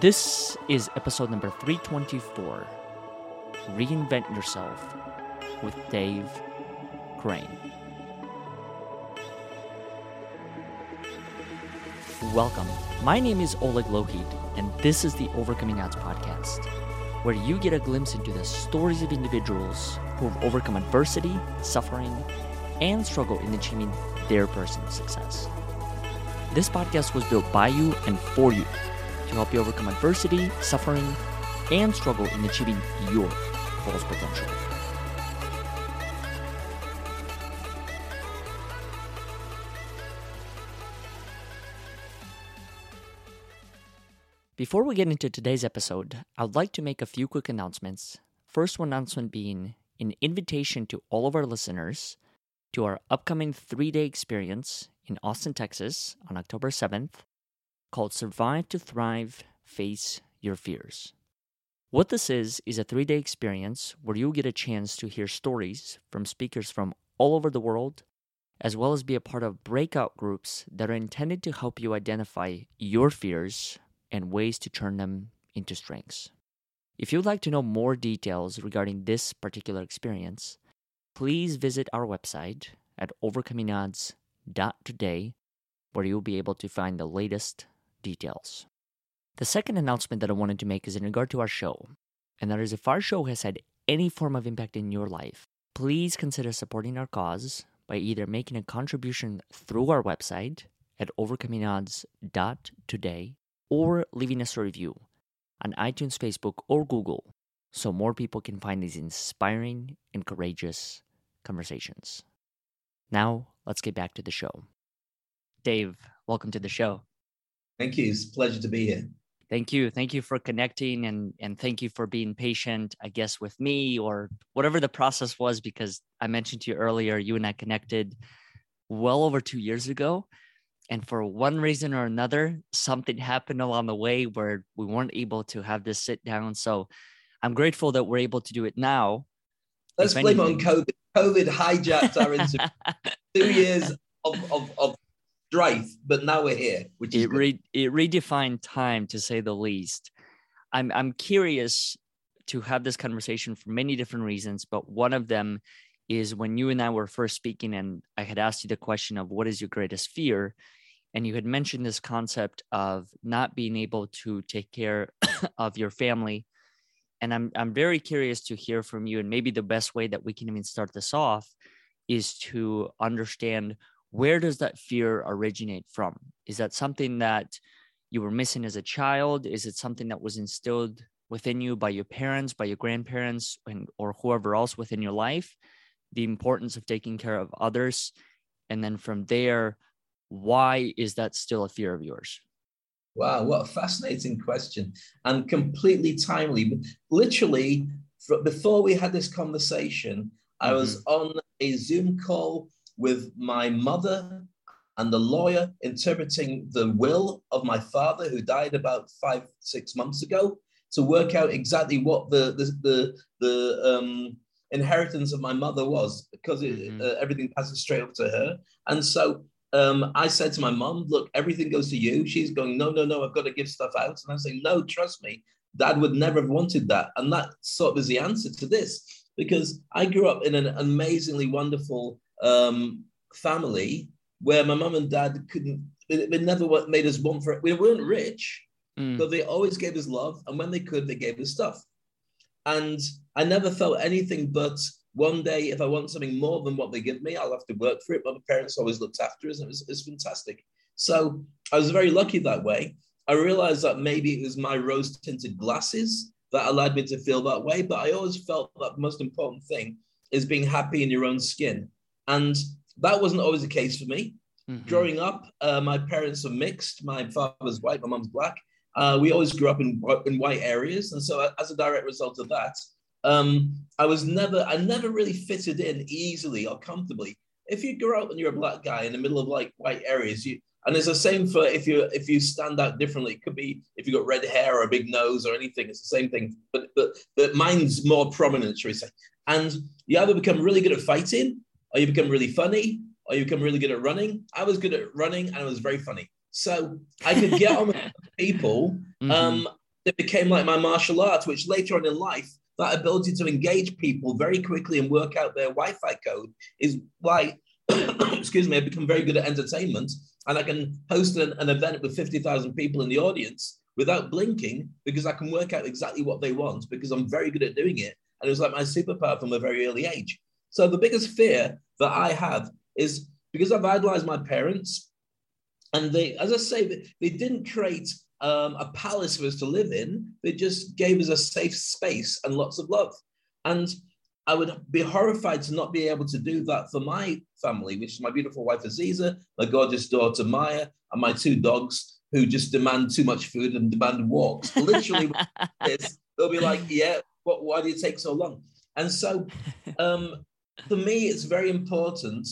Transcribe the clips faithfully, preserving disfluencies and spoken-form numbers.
This is episode number three twenty-four, Reinvent Yourself with Dave Crane. Welcome. My name is Oleg Loheed, and this is the Overcoming Odds Podcast, where you get a glimpse into the stories of individuals who have overcome adversity, suffering, and struggle in achieving their personal success. This podcast was built by you and for you to help you overcome adversity, suffering, and struggle in achieving your fullest potential. Before we get into today's episode, I'd like to make a few quick announcements. First announcement being an invitation to all of our listeners to our upcoming three-day experience in Austin, Texas on October seventh called Survive to Thrive, Face Your Fears. What this is is a three-day experience where you'll get a chance to hear stories from speakers from all over the world, as well as be a part of breakout groups that are intended to help you identify your fears and ways to turn them into strengths. If you'd like to know more details regarding this particular experience, please visit our website at overcoming odds dot today, where you'll be able to find the latest details. The second announcement that I wanted to make is in regard to our show, and that is if our show has had any form of impact in your life, please consider supporting our cause by either making a contribution through our website at overcoming odds dot today, or leaving us a review on iTunes, Facebook, or Google so more people can find these inspiring and courageous conversations. Now, let's get back to the show. Dave, welcome to the show. Thank you. It's a pleasure to be here. Thank you. Thank you for connecting, and, and thank you for being patient, I guess, with me or whatever the process was, because I mentioned to you earlier, you and I connected well over two years ago. And for one reason or another, something happened along the way where we weren't able to have this sit down. So I'm grateful that we're able to do it now. Let's blame it on COVID. COVID hijacked our interview. Two years of, of, of strife, but now we're here. Which is it, re- it redefined time, to say the least. I'm I'm curious to have this conversation for many different reasons, but one of them is when you and I were first speaking and I had asked you the question of what is your greatest fear? And you had mentioned this concept of not being able to take care of your family. And I'm I'm very curious to hear from you. And maybe the best way that we can even start this off is to understand, where does that fear originate from? Is that something that you were missing as a child? Is it something that was instilled within you by your parents, by your grandparents, and or whoever else within your life? The importance of taking care of others. And then from there, why is that still a fear of yours? Wow, what a fascinating question, and completely timely. But literally, before we had this conversation, I mm-hmm. was on a Zoom call with my mother and the lawyer interpreting the will of my father, who died about five, six months ago, to work out exactly what the, the, the, the um, inheritance of my mother was, because it, mm-hmm. uh, everything passes straight up to her. And so um, I said to my mom, look, everything goes to you. She's going, no, no, no, I've got to give stuff out. And I'm saying, no, trust me, Dad would never have wanted that. And that sort of is the answer to this, because I grew up in an amazingly wonderful um, family where my mom and dad couldn't, they, they never made us want for it. We weren't rich, mm. but they always gave us love. And when they could, they gave us stuff. And I never felt anything but, one day, if I want something more than what they give me, I'll have to work for it. But my parents always looked after us, and it was, it was fantastic. So I was very lucky that way. I realized that maybe it was my rose-tinted glasses that allowed me to feel that way. But I always felt that the most important thing is being happy in your own skin. And that wasn't always the case for me. Mm-hmm. Growing up, uh, my parents are mixed. My father's white, my mom's black. Uh, we always grew up in, in white areas. And so as a direct result of that, um, I was never, I never really fitted in easily or comfortably. If you grow up and you're a black guy in the middle of like white areas, you, and it's the same for if you if you stand out differently. It could be if you've got red hair or a big nose or anything, it's the same thing. But but, but mine's more prominent, shall we say. And you either become really good at fighting, or you become really funny, or you become really good at running. I was good at running and I was very funny. So I could get on with people. Mm-hmm. Um, that became like my martial arts, which later on in life, that ability to engage people very quickly and work out their Wi-Fi code is why, excuse me, I've become very good at entertainment. And I can host an, an event with fifty thousand people in the audience without blinking, because I can work out exactly what they want, because I'm very good at doing it. And it was like my superpower from a very early age. So the biggest fear that I have is because I've idolized my parents, and they, as I say, they didn't create um, a palace for us to live in. They just gave us a safe space and lots of love. And I would be horrified to not be able to do that for my family, which is my beautiful wife, Aziza, my gorgeous daughter, Maya, and my two dogs, who just demand too much food and demand walks. Literally, this, they'll be like, yeah, what, why do you take so long? And so um, for me, it's very important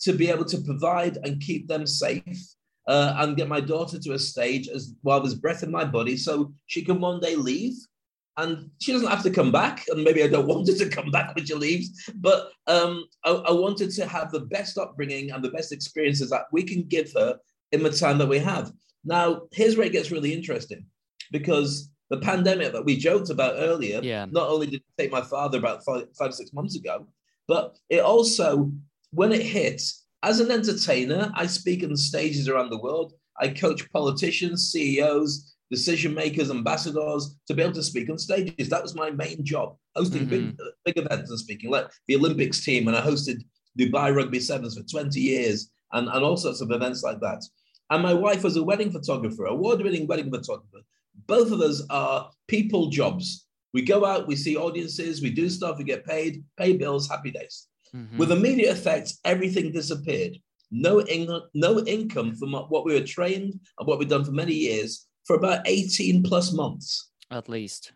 to be able to provide and keep them safe uh, and get my daughter to a stage as while there's breath in my body so she can one day leave. And she doesn't have to come back, and maybe I don't want her to come back when she leaves, but um, I, I wanted to have the best upbringing and the best experiences that we can give her in the time that we have. Now, here's where it gets really interesting, because the pandemic that we joked about earlier, yeah. not only did it take my father about five, five, six months ago, but it also, when it hit, as an entertainer, I speak on stages around the world. I coach politicians, C E Os, decision makers, ambassadors, to be able to speak on stages. That was my main job, hosting mm-hmm. big, big events and speaking, like the Olympics team. And I hosted Dubai Rugby Sevens for twenty years and, and all sorts of events like that. And my wife was a wedding photographer, award-winning wedding photographer. Both of us are people jobs. We go out, we see audiences, we do stuff, we get paid, pay bills, happy days. Mm-hmm. With immediate effects, everything disappeared. No, in- no income from what we were trained and what we've done for many years, for about eighteen plus months. At least.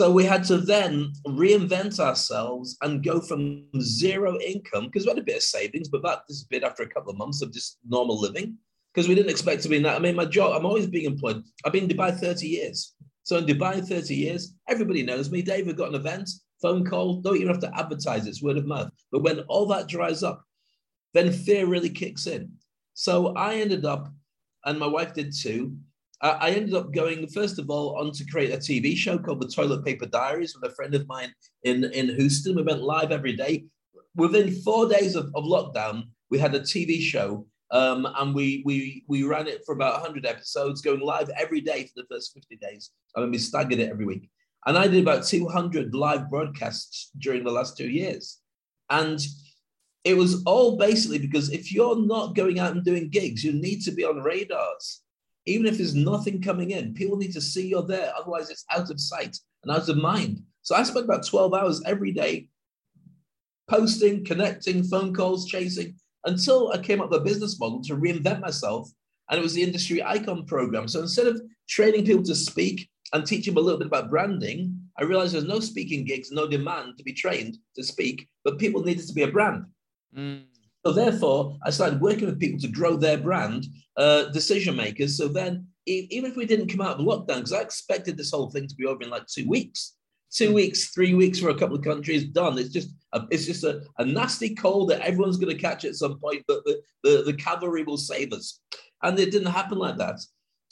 So we had to then reinvent ourselves and go from zero income, because we had a bit of savings, but that disappeared after a couple of months of just normal living, because we didn't expect to be in that. I mean, my job, I'm always being employed. I've been in Dubai thirty years. So in Dubai thirty years, everybody knows me. Dave, we've got an event, phone call, don't even have to advertise, it's word of mouth. But when all that dries up, then fear really kicks in. So I ended up, and my wife did too, I ended up going, first of all, on to create a T V show called The Toilet Paper Diaries with a friend of mine in, in Houston. We went live every day. Within four days of, of lockdown, we had a T V show. Um, and we we we ran it for about one hundred episodes, going live every day for the first fifty days. I mean, we staggered it every week. And I did about two hundred live broadcasts during the last two years. And it was all basically because if you're not going out and doing gigs, you need to be on radars. Even if there's nothing coming in, people need to see you're there. Otherwise, it's out of sight and out of mind. So I spent about twelve hours every day posting, connecting, phone calls, chasing, until I came up with a business model to reinvent myself, and it was the Industry Icon program. So instead of training people to speak and teach them a little bit about branding, I realized there's no speaking gigs, no demand to be trained to speak, but people needed to be a brand. Mm. So therefore, I started working with people to grow their brand, uh, decision makers. So then, e- even if we didn't come out of lockdown, because I expected this whole thing to be over in like two weeks, two weeks, three weeks for a couple of countries, done. It's just It's just a, a nasty cold that everyone's going to catch at some point, but the, the, the cavalry will save us. And it didn't happen like that.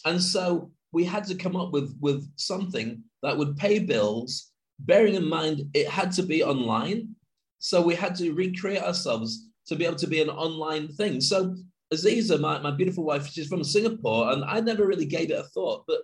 And so we had to come up with, with something that would pay bills, bearing in mind it had to be online. So we had to recreate ourselves to be able to be an online thing. So Aziza, my, my beautiful wife, she's from Singapore, and I never really gave it a thought. But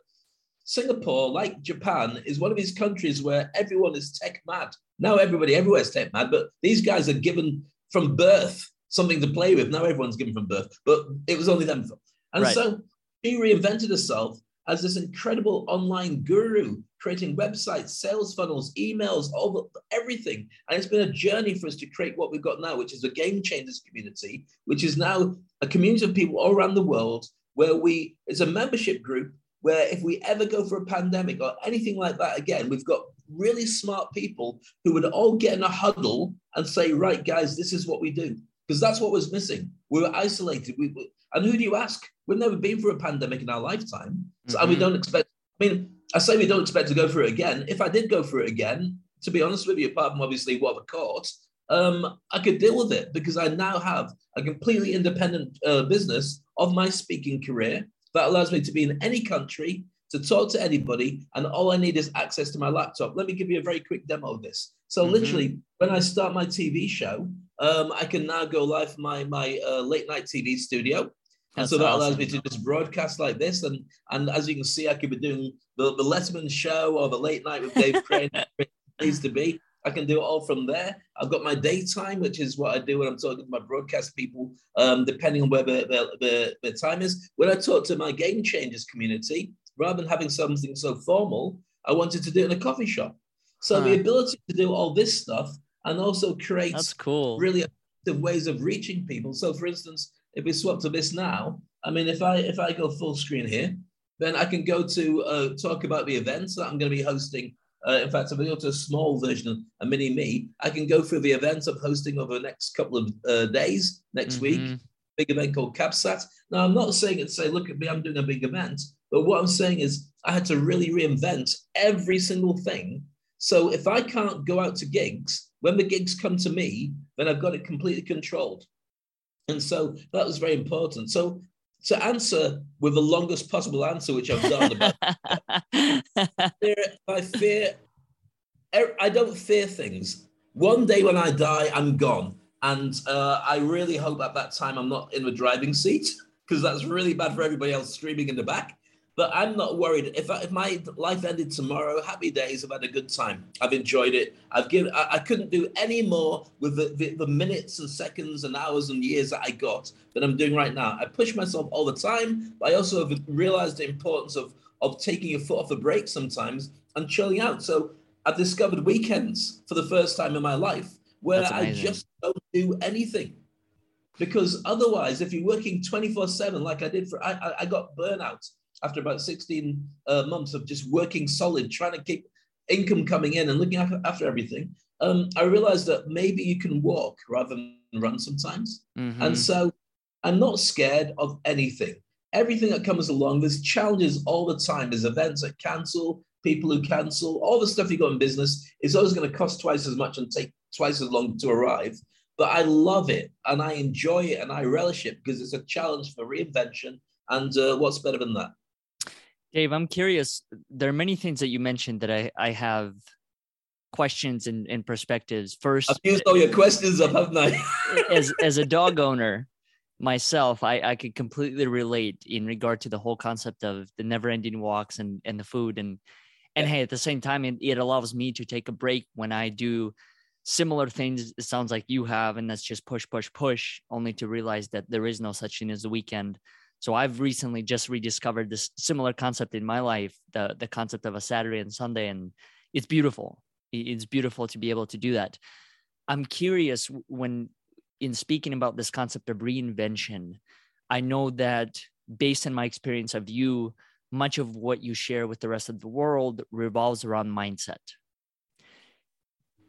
Singapore, like Japan, is one of these countries where everyone is tech mad. Now everybody, everywhere's tech mad, but these guys are given from birth something to play with. Now everyone's given from birth, but it was only them. And right. So she reinvented herself as this incredible online guru, creating websites, sales funnels, emails, all the, everything. And it's been a journey for us to create what we've got now, which is the Game Changers community, which is now a community of people all around the world where we, it's a membership group where if we ever go for a pandemic or anything like that again, we've got really smart people who would all get in a huddle and say, right, guys, this is what we do. Because that's what was missing. We were isolated. We were, and who do you ask? We've never been through a pandemic in our lifetime. So, mm-hmm. And we don't expect, I mean, I say we don't expect to go through it again. If I did go through it again, to be honest with you, apart from obviously what I've caught, um, I could deal with it because I now have a completely independent uh, business of my speaking career that allows me to be in any country to talk to anybody, and all I need is access to my laptop. Let me give you a very quick demo of this. So mm-hmm. literally, when I start my T V show, um, I can now go live from my, my uh, late night T V studio. And That's so that awesome. allows me to just broadcast like this. And and as you can see, I could be doing the, the Letterman show or the late night with Dave Crane. It needs to be. I can do it all from there. I've got my daytime, which is what I do when I'm talking to my broadcast people, um, depending on where their, their, their, their time is. When I talk to my Game Changers community, rather than having something so formal, I wanted to do it in a coffee shop. So huh. the ability to do all this stuff and also create That's cool. really effective ways of reaching people. So, for instance, if we swap to this now, I mean, if I if I go full screen here, then I can go to uh, talk about the events that I'm going to be hosting. Uh, in fact, if I go to a small version of a mini me, I can go through the events I'm hosting over the next couple of uh, days, next mm-hmm. week, big event called CabSat. Now, I'm not saying it to say, look at me, I'm doing a big event. But what I'm saying is I had to really reinvent every single thing. So if I can't go out to gigs, when the gigs come to me, then I've got it completely controlled. And so that was very important. So to answer with the longest possible answer, which I've done about I fear, I don't fear things. One day when I die, I'm gone. And uh, I really hope at that time I'm not in the driving seat, because that's really bad for everybody else streaming in the back. But I'm not worried. If I, if my life ended tomorrow, happy days, I've had a good time. I've enjoyed it. I've given. I, I couldn't do any more with the, the, the minutes and seconds and hours and years that I got that I'm doing right now. I push myself all the time, but I also have realized the importance of, of taking your foot off the brake sometimes and chilling out. So I've discovered weekends for the first time in my life where I just don't do anything. Because otherwise, if you're working twenty-four seven like I did for, I, I, I got burnout. After about sixteen uh, months of just working solid, trying to keep income coming in and looking after, after everything, um, I realized that maybe you can walk rather than run sometimes. Mm-hmm. And so I'm not scared of anything. Everything that comes along, there's challenges all the time. There's events that cancel, people who cancel, all the stuff you got in business is always going to cost twice as much and take twice as long to arrive. But I love it and I enjoy it and I relish it because it's a challenge for reinvention. And uh, what's better than that? Dave, I'm curious. There are many things that you mentioned that I, I have questions and, and perspectives. First, I've used all your questions up, haven't I? as, as a dog owner myself, I, I could completely relate in regard to the whole concept of the never-ending walks and, and the food. And, and yeah. hey, at the same time, it, it allows me to take a break when I do similar things. It sounds like you have, and that's just push, push, push, only to realize that there is no such thing as a weekend. So I've recently just rediscovered this similar concept in my life, the, the concept of a Saturday and Sunday, and it's beautiful. It's beautiful to be able to do that. I'm curious when in speaking about this concept of reinvention, I know that based on my experience of you, much of what you share with the rest of the world revolves around mindset.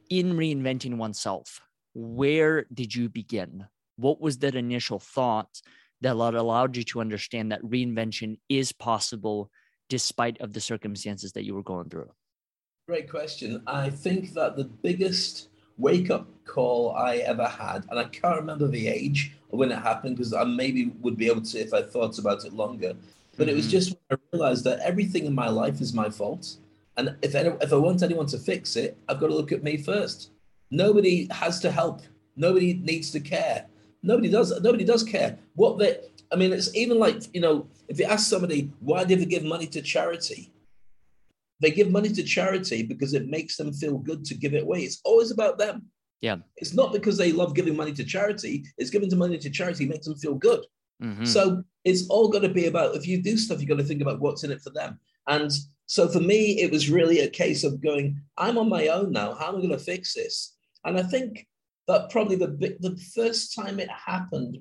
In reinventing oneself, where did you begin? What was that initial thought that allowed you to understand that reinvention is possible despite of the circumstances that you were going through? Great question. I think that the biggest wake-up call I ever had, and I can't remember the age or when it happened, because I maybe would be able to if I thought about it longer, but mm-hmm. it was just when I realized that everything in my life is my fault. And if I, if I want anyone to fix it, I've got to look at me first. Nobody has to help. Nobody needs to care. Nobody does. Nobody does care what they. I mean, it's even like, you know, if you ask somebody why do they give money to charity, they give money to charity because it makes them feel good to give it away. It's always about them. Yeah. It's not because they love giving money to charity. It's giving the money to charity makes them feel good. Mm-hmm. So it's all got to be about, if you do stuff, you've got to think about what's in it for them. And so for me, it was really a case of going, I'm on my own now. How am I going to fix this? And I think that probably the the first time it happened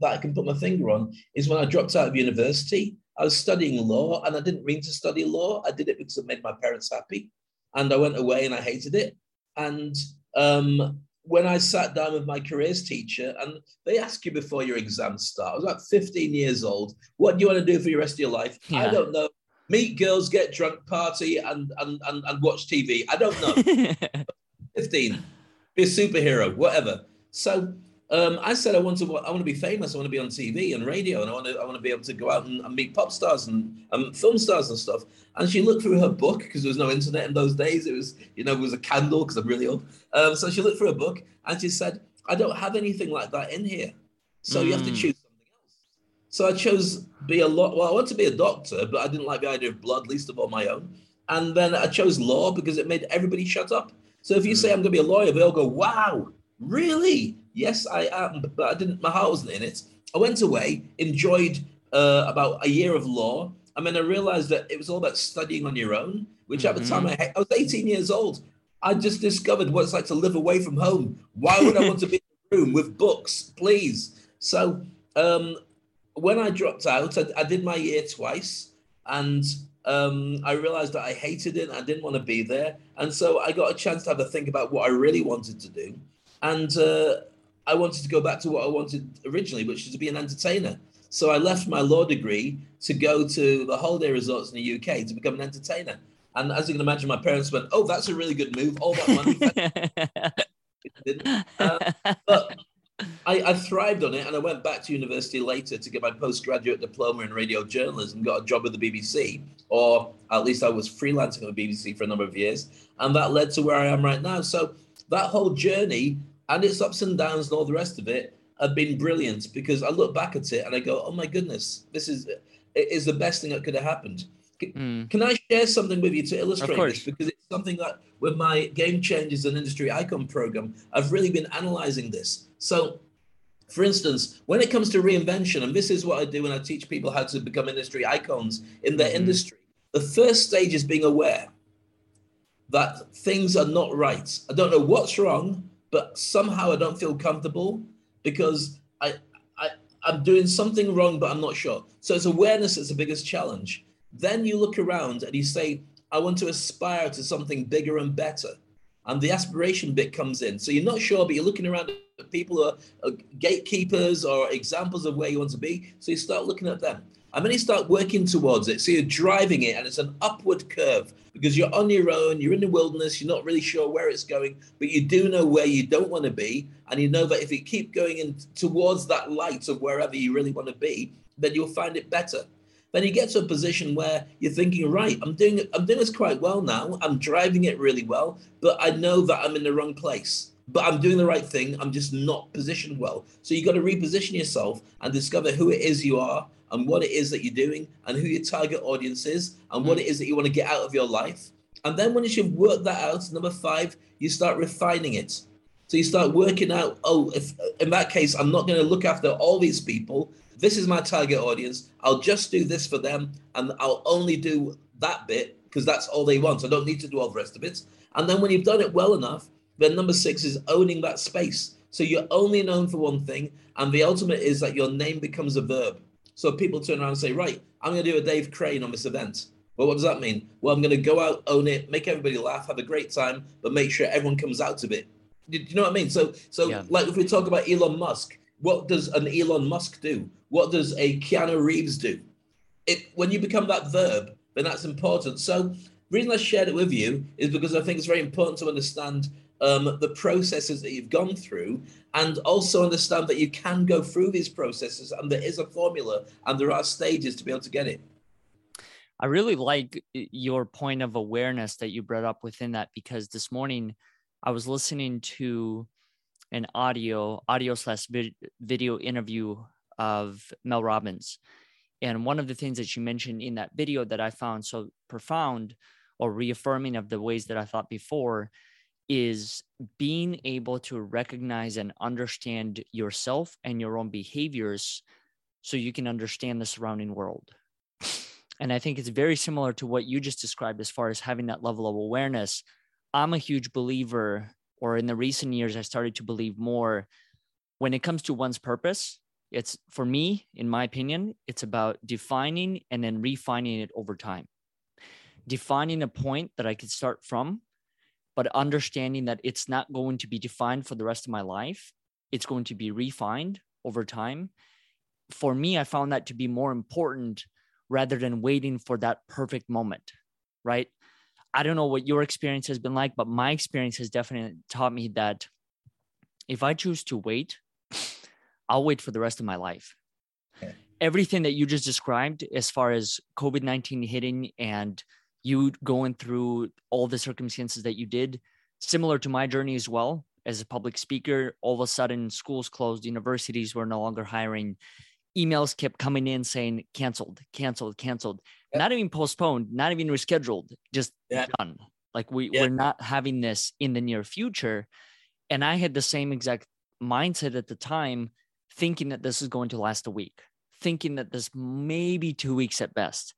that I can put my finger on is when I dropped out of university. I was studying law and I didn't mean to study law. I did it because it made my parents happy. And I went away and I hated it. And um, when I sat down with my careers teacher, and they ask you before your exams start, I was about fifteen years old, what do you want to do for the rest of your life? Yeah. I don't know. Meet girls, get drunk, party, and and and, and watch T V. I don't know. fifteen. Be a superhero, whatever. So Um, I said I want to I want to be famous. I want to be on T V and radio, and I want to I want to be able to go out and, and meet pop stars and, and film stars and stuff. And she looked through her book, because there was no internet in those days. It was, you know, it was a candle, because I'm really old. Um, so she looked through her book and she said, I don't have anything like that in here. So mm. you have to choose something else. So I chose be a lot. Well, I wanted to be a doctor, but I didn't like the idea of blood, least of all my own. And then I chose law because it made everybody shut up. So if you mm. say I'm going to be a lawyer, they all go, wow, really? Yes, I am, but I didn't, my heart wasn't in it. I went away, enjoyed uh, about a year of law, and then I realized that it was all about studying on your own, which mm-hmm. at the time, I, I was eighteen years old. I just discovered what it's like to live away from home. Why would I want to be in a room with books, please? So um, when I dropped out, I, I did my year twice, and um, I realized that I hated it, I didn't want to be there, and so I got a chance to have a think about what I really wanted to do, and uh, I wanted to go back to what I wanted originally, which is to be an entertainer. So I left my law degree to go to the holiday resorts in the U K to become an entertainer. And as you can imagine, my parents went, oh, that's a really good move. All that money. didn't. Uh, but I, I thrived on it. And I went back to university later to get my postgraduate diploma in radio journalism, got a job with the B B C, or at least I was freelancing at the B B C for a number of years. And that led to where I am right now. So that whole journey and its ups and downs and all the rest of it have been brilliant, because I look back at it and I go, oh my goodness, this is it is the best thing that could have happened. Mm. Can I share something with you to illustrate this? Because it's something that with my Game Changers and Industry Icon program, I've really been analyzing this. So for instance, when it comes to reinvention, and this is what I do when I teach people how to become industry icons in their mm. industry, the first stage is being aware that things are not right. I don't know what's wrong, but somehow I don't feel comfortable because I, I, I'm doing something wrong, but I'm not sure. So it's awareness that's the biggest challenge. Then you look around and you say, I want to aspire to something bigger and better. And the aspiration bit comes in. So you're not sure, but you're looking around at people who are, are gatekeepers or examples of where you want to be. So you start looking at them. And then you start working towards it. So you're driving it, and it's an upward curve because you're on your own, you're in the wilderness, you're not really sure where it's going, but you do know where you don't want to be. And you know that if you keep going in towards that light of wherever you really want to be, then you'll find it better. Then you get to a position where you're thinking, right, I'm doing, I'm doing this quite well now. I'm driving it really well, but I know that I'm in the wrong place. But I'm doing the right thing. I'm just not positioned well. So you've got to reposition yourself and discover who it is you are, and what it is that you're doing, and who your target audience is, and what it is that you want to get out of your life. And then once you've worked that out, number five, you start refining it. So you start working out, oh, if in that case, I'm not going to look after all these people. This is my target audience. I'll just do this for them, and I'll only do that bit because that's all they want. I don't need to do all the rest of it. And then when you've done it well enough, then number six is owning that space. So you're only known for one thing, and the ultimate is that your name becomes a verb. So people turn around and say, right, I'm going to do a Dave Crane on this event. Well, what does that mean? Well, I'm going to go out, own it, make everybody laugh, have a great time, but make sure everyone comes out of it. Do you know what I mean? So, so yeah. Like if we talk about Elon Musk, what does an Elon Musk do? What does a Keanu Reeves do? It, when you become that verb, then that's important. So the reason I shared it with you is because I think it's very important to understand Um, the processes that you've gone through, and also understand that you can go through these processes, and there is a formula and there are stages to be able to get it. I really like your point of awareness that you brought up within that, because this morning I was listening to an audio audio slash video interview of Mel Robbins. And one of the things that she mentioned in that video that I found so profound or reaffirming of the ways that I thought before is being able to recognize and understand yourself and your own behaviors so you can understand the surrounding world. And I think it's very similar to what you just described as far as having that level of awareness. I'm a huge believer, or in the recent years, I started to believe more when it comes to one's purpose. It's, for me, in my opinion, it's about defining and then refining it over time. Defining a point that I could start from, but understanding that it's not going to be defined for the rest of my life. It's going to be refined over time. For me, I found that to be more important rather than waiting for that perfect moment, right? I don't know what your experience has been like, but my experience has definitely taught me that if I choose to wait I'll wait for the rest of my life. Okay. Everything that you just described as far as COVID nineteen hitting and you going through all the circumstances that you did, similar to my journey as well as a public speaker, all of a sudden schools closed, universities were no longer hiring, emails kept coming in saying canceled, canceled, canceled, yep. not even postponed, not even rescheduled, just yeah. done. Like we, yeah. we're not having this in the near future. And I had the same exact mindset at the time, thinking that this is going to last a week, thinking that this may be two weeks at best.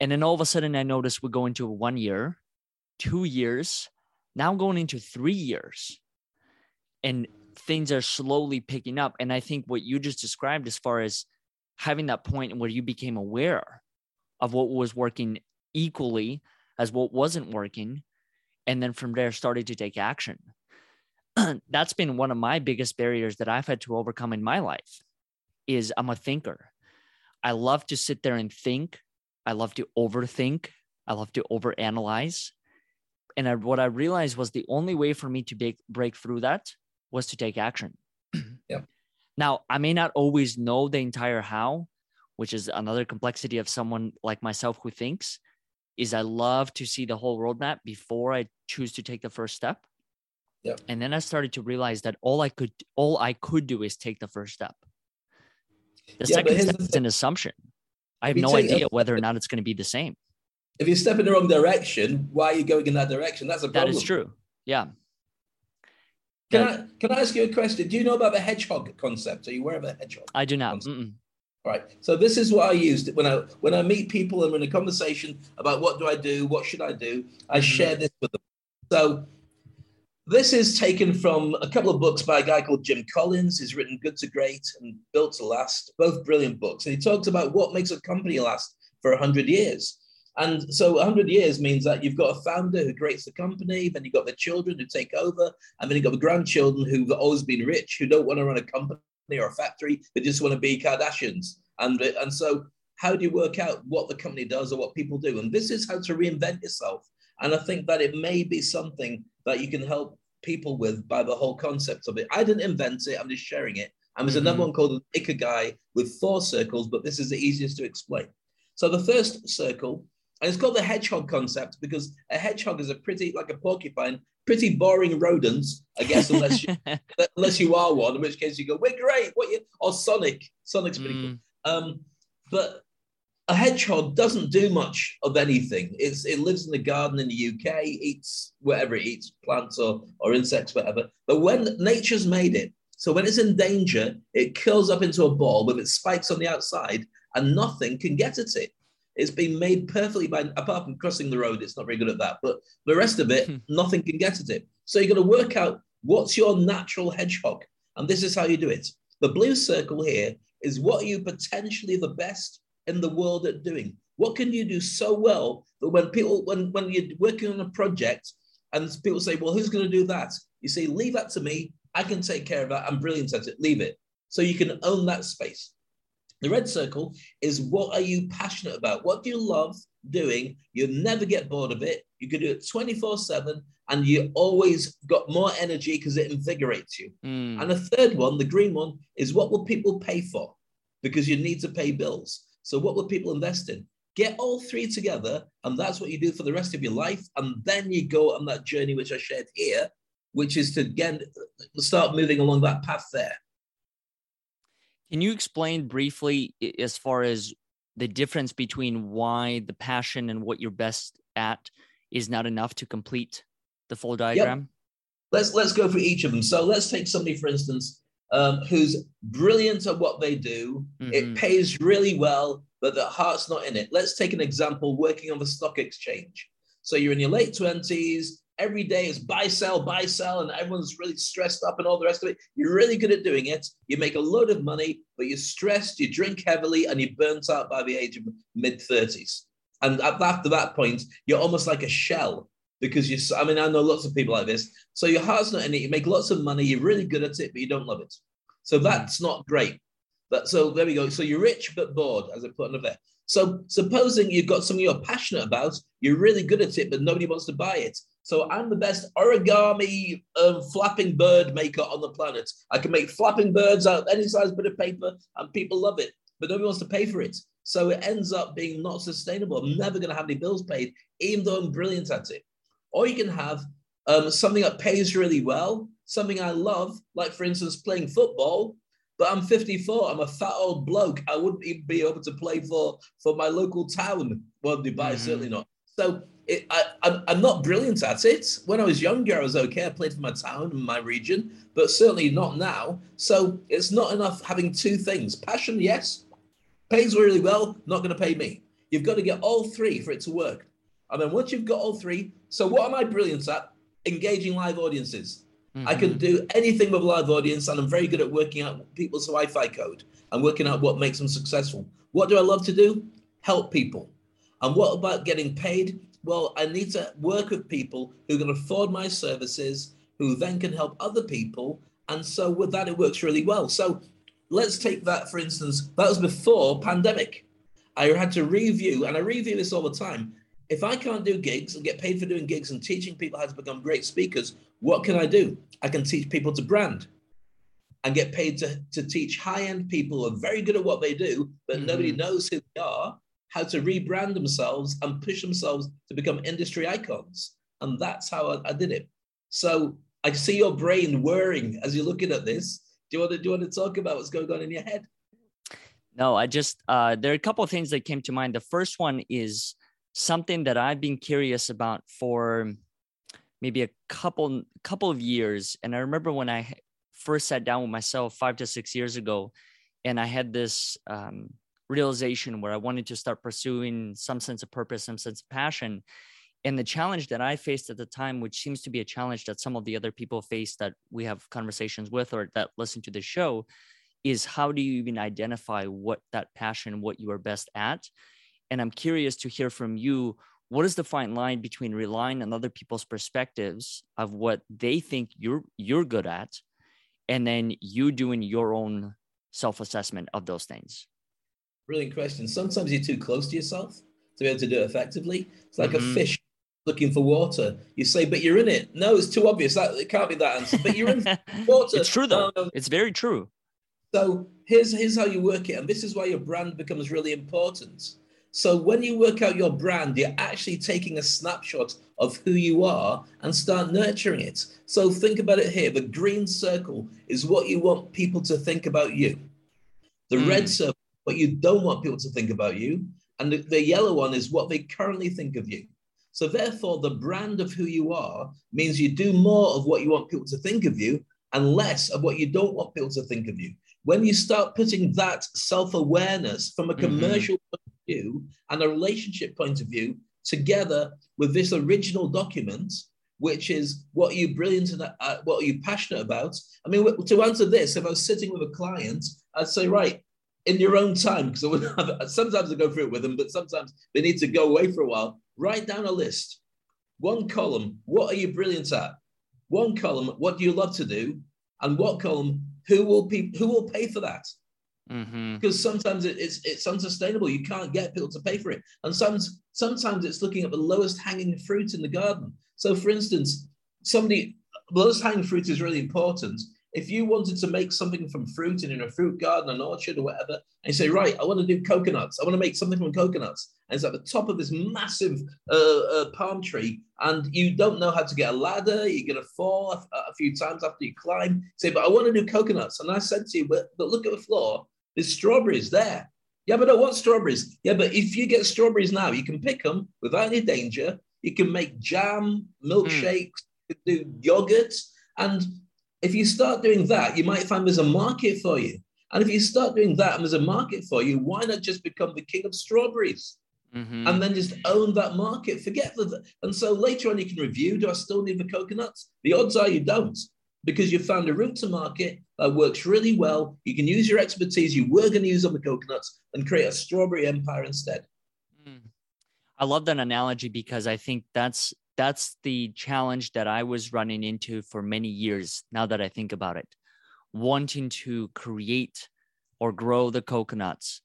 And then all of a sudden I noticed we're going to one year, two years, now going into three years. And things are slowly picking up. And I think what you just described as far as having that point where you became aware of what was working equally as what wasn't working, and then from there started to take action. That's been one of my biggest barriers that I've had to overcome in my life is I'm a thinker. I love to sit there and think. I love to overthink. I love to overanalyze. And I, what I realized was the only way for me to be, break through that was to take action. Yep. Now, I may not always know the entire how, which is another complexity of someone like myself who thinks, is I love to see the whole roadmap before I choose to take the first step. Yep. And then I started to realize that all I could all I could do is take the first step. The yeah, second step is an assumption. I have no idea whether or not it's going to be the same. If you step in the wrong direction, why are you going in that direction? That's a problem. That is true. Yeah. Can I can I ask you a question? Do you know about the hedgehog concept? Are you aware of the hedgehog? I do not. All right. So this is what I used when I when I meet people and we're in a conversation about what do I do, what should I do, I mm-hmm. share this with them. So this is taken from a couple of books by a guy called Jim Collins. He's written Good to Great and Built to Last, both brilliant books. And he talks about what makes a company last for one hundred years. And so one hundred years means that you've got a founder who creates the company, then you've got the children who take over, and then you've got the grandchildren who've always been rich, who don't want to run a company or a factory, they just want to be Kardashians. And, and so how do you work out what the company does or what people do? And this is how to reinvent yourself. And I think that it may be something that you can help people with by the whole concept of it. I didn't invent it, I'm just sharing it. And there's mm-hmm. another one called Ikigai with four circles, but this is the easiest to explain. So the first circle, and it's called the hedgehog concept because a hedgehog is a pretty, like a porcupine, pretty boring rodents, I guess, unless you, unless you are one, in which case you go, we're great, what you, or Sonic, Sonic's pretty mm. cool. Um, but a hedgehog doesn't do much of anything. It's, it lives in the garden in the U K, eats whatever it eats, plants or, or insects, whatever. But when nature's made it, so when it's in danger, it curls up into a ball with its spikes on the outside and nothing can get at it. It's been made perfectly by, apart from crossing the road, it's not very good at that, but the rest of it, hmm. nothing can get at it. So you've got to work out what's your natural hedgehog. And this is how you do it. The blue circle here is what are you potentially the best in the world at doing? What can you do so well that when people, when, when you're working on a project and people say, well, who's going to do that? You say, leave that to me. I can take care of that. I'm brilliant at it. Leave it. So you can own that space. The red circle is what are you passionate about? What do you love doing? You'll never get bored of it. You can do it twenty-four seven and you always got more energy because it invigorates you. Mm. And the third one, the green one, is what will people pay for? Because you need to pay bills. So what will people invest in? Get all three together and that's what you do for the rest of your life. And then you go on that journey, which I shared here, which is to again, start moving along that path there. Can you explain briefly as far as the difference between why the passion and what you're best at is not enough to complete the full diagram? Yep. Let's let's go through each of them. So let's take somebody, for instance, um, who's brilliant at what they do. Mm-hmm. It pays really well, but their heart's not in it. Let's take an example working on the stock exchange. So you're in your late twenties. Every day is buy, sell, buy, sell, and everyone's really stressed up and all the rest of it. You're really good at doing it. You make a load of money, but you're stressed, you drink heavily, and you're burnt out by the age of mid-thirties. And after that point, you're almost like a shell because you I mean, I know lots of people like this. So your heart's not in it. You make lots of money. You're really good at it, but you don't love it. So that's not great. But, so there we go. So you're rich but bored, as I put under there. So supposing you've got something you're passionate about, you're really good at it, but nobody wants to buy it. So I'm the best origami um, flapping bird maker on the planet. I can make flapping birds out of any size bit of paper and people love it, but nobody wants to pay for it. So it ends up being not sustainable. I'm never going to have any bills paid, even though I'm brilliant at it. Or you can have um, something that pays really well, something I love, like for instance, playing football, but I'm fifty-four, I'm a fat old bloke. I wouldn't even be able to play for, for my local town. Well, Dubai, mm-hmm. certainly not. So it, I, I'm, I'm not brilliant at it. When I was younger, I was okay. I played for my town and my region, but certainly not now. So it's not enough having two things. Passion, yes, pays really well, not going to pay me. You've got to get all three for it to work. And then once you've got all three, so what am I brilliant at? Engaging live audiences. Mm-hmm. I can do anything with a live audience, and I'm very good at working out people's Wi-Fi code and working out what makes them successful. What do I love to do? Help people. And what about getting paid? Well, I need to work with people who can afford my services, who then can help other people. And so with that, it works really well. So let's take that, for instance, that was before pandemic. I had to review, and I review this all the time. If I can't do gigs and get paid for doing gigs and teaching people how to become great speakers, what can I do? I can teach people to brand and get paid to, to teach high-end people who are very good at what they do, but mm-hmm. nobody knows who they are, how to rebrand themselves and push themselves to become industry icons. And that's how I, I did it. So I see your brain whirring as you're looking at this. Do you want to, do you want to talk about what's going on in your head? No, I just, uh, there are a couple of things that came to mind. The first one is something that I've been curious about for maybe a couple, couple of years. And I remember when I first sat down with myself five to six years ago, and I had this, um, realization where I wanted to start pursuing some sense of purpose, some sense of passion. And the challenge that I faced at the time, which seems to be a challenge that some of the other people face that we have conversations with or that listen to the show, is how do you even identify what that passion, what you are best at? And I'm curious to hear from you, what is the fine line between relying on other people's perspectives of what they think you're you're good at, and then you doing your own self-assessment of those things? Brilliant question. Sometimes you're too close to yourself to be able to do it effectively. It's like mm-hmm. a fish looking for water. You say, but you're in it. No, it's too obvious. That, it can't be that answer. But you're in water. It's true, though. Um, it's very true. So here's, here's how you work it. And this is why your brand becomes really important. So when you work out your brand, you're actually taking a snapshot of who you are and start nurturing it. So think about it here. The green circle is what you want people to think about you. The mm. red circle, what you don't want people to think about you. And the, the yellow one is what they currently think of you. So therefore, the brand of who you are means you do more of what you want people to think of you and less of what you don't want people to think of you. When you start putting that self-awareness from a commercial mm-hmm. point of view and a relationship point of view together with this original document, which is what are you brilliant at, what are you passionate about? I mean, to answer this, if I was sitting with a client, I'd say, right, in your own time, because I wouldn't have, sometimes I go through it with them, but sometimes they need to go away for a while. Write down a list. One column, what are you brilliant at? One column, what do you love to do? And what column, who will pe- who will pay for that? Mm-hmm. Because sometimes it, it's it's unsustainable. You can't get people to pay for it. And some, sometimes it's looking at the lowest hanging fruit in the garden. So for instance, somebody, lowest hanging fruit is really important. If you wanted to make something from fruit and in a fruit garden, an orchard or whatever, and you say, right, I want to do coconuts. I want to make something from coconuts. And it's at the top of this massive uh, uh, palm tree, and you don't know how to get a ladder. You're going to fall a, a few times after you climb. You say, but I want to do coconuts. And I said to you, but, but look at the floor. There's strawberries there. Yeah, but I want strawberries. Yeah, but if you get strawberries now, you can pick them without any danger. You can make jam, milkshakes, mm. you can do yogurt, and if you start doing that, you might find there's a market for you. And if you start doing that and there's a market for you, why not just become the king of strawberries mm-hmm. and then just own that market? Forget that. And so later on, you can review, do I still need the coconuts? The odds are you don't, because you found a route to market that works really well. You can use your expertise you were going to use on the coconuts and create a strawberry empire instead. Mm. I love that analogy, because I think that's That's the challenge that I was running into for many years, now that I think about it, wanting to create or grow the coconuts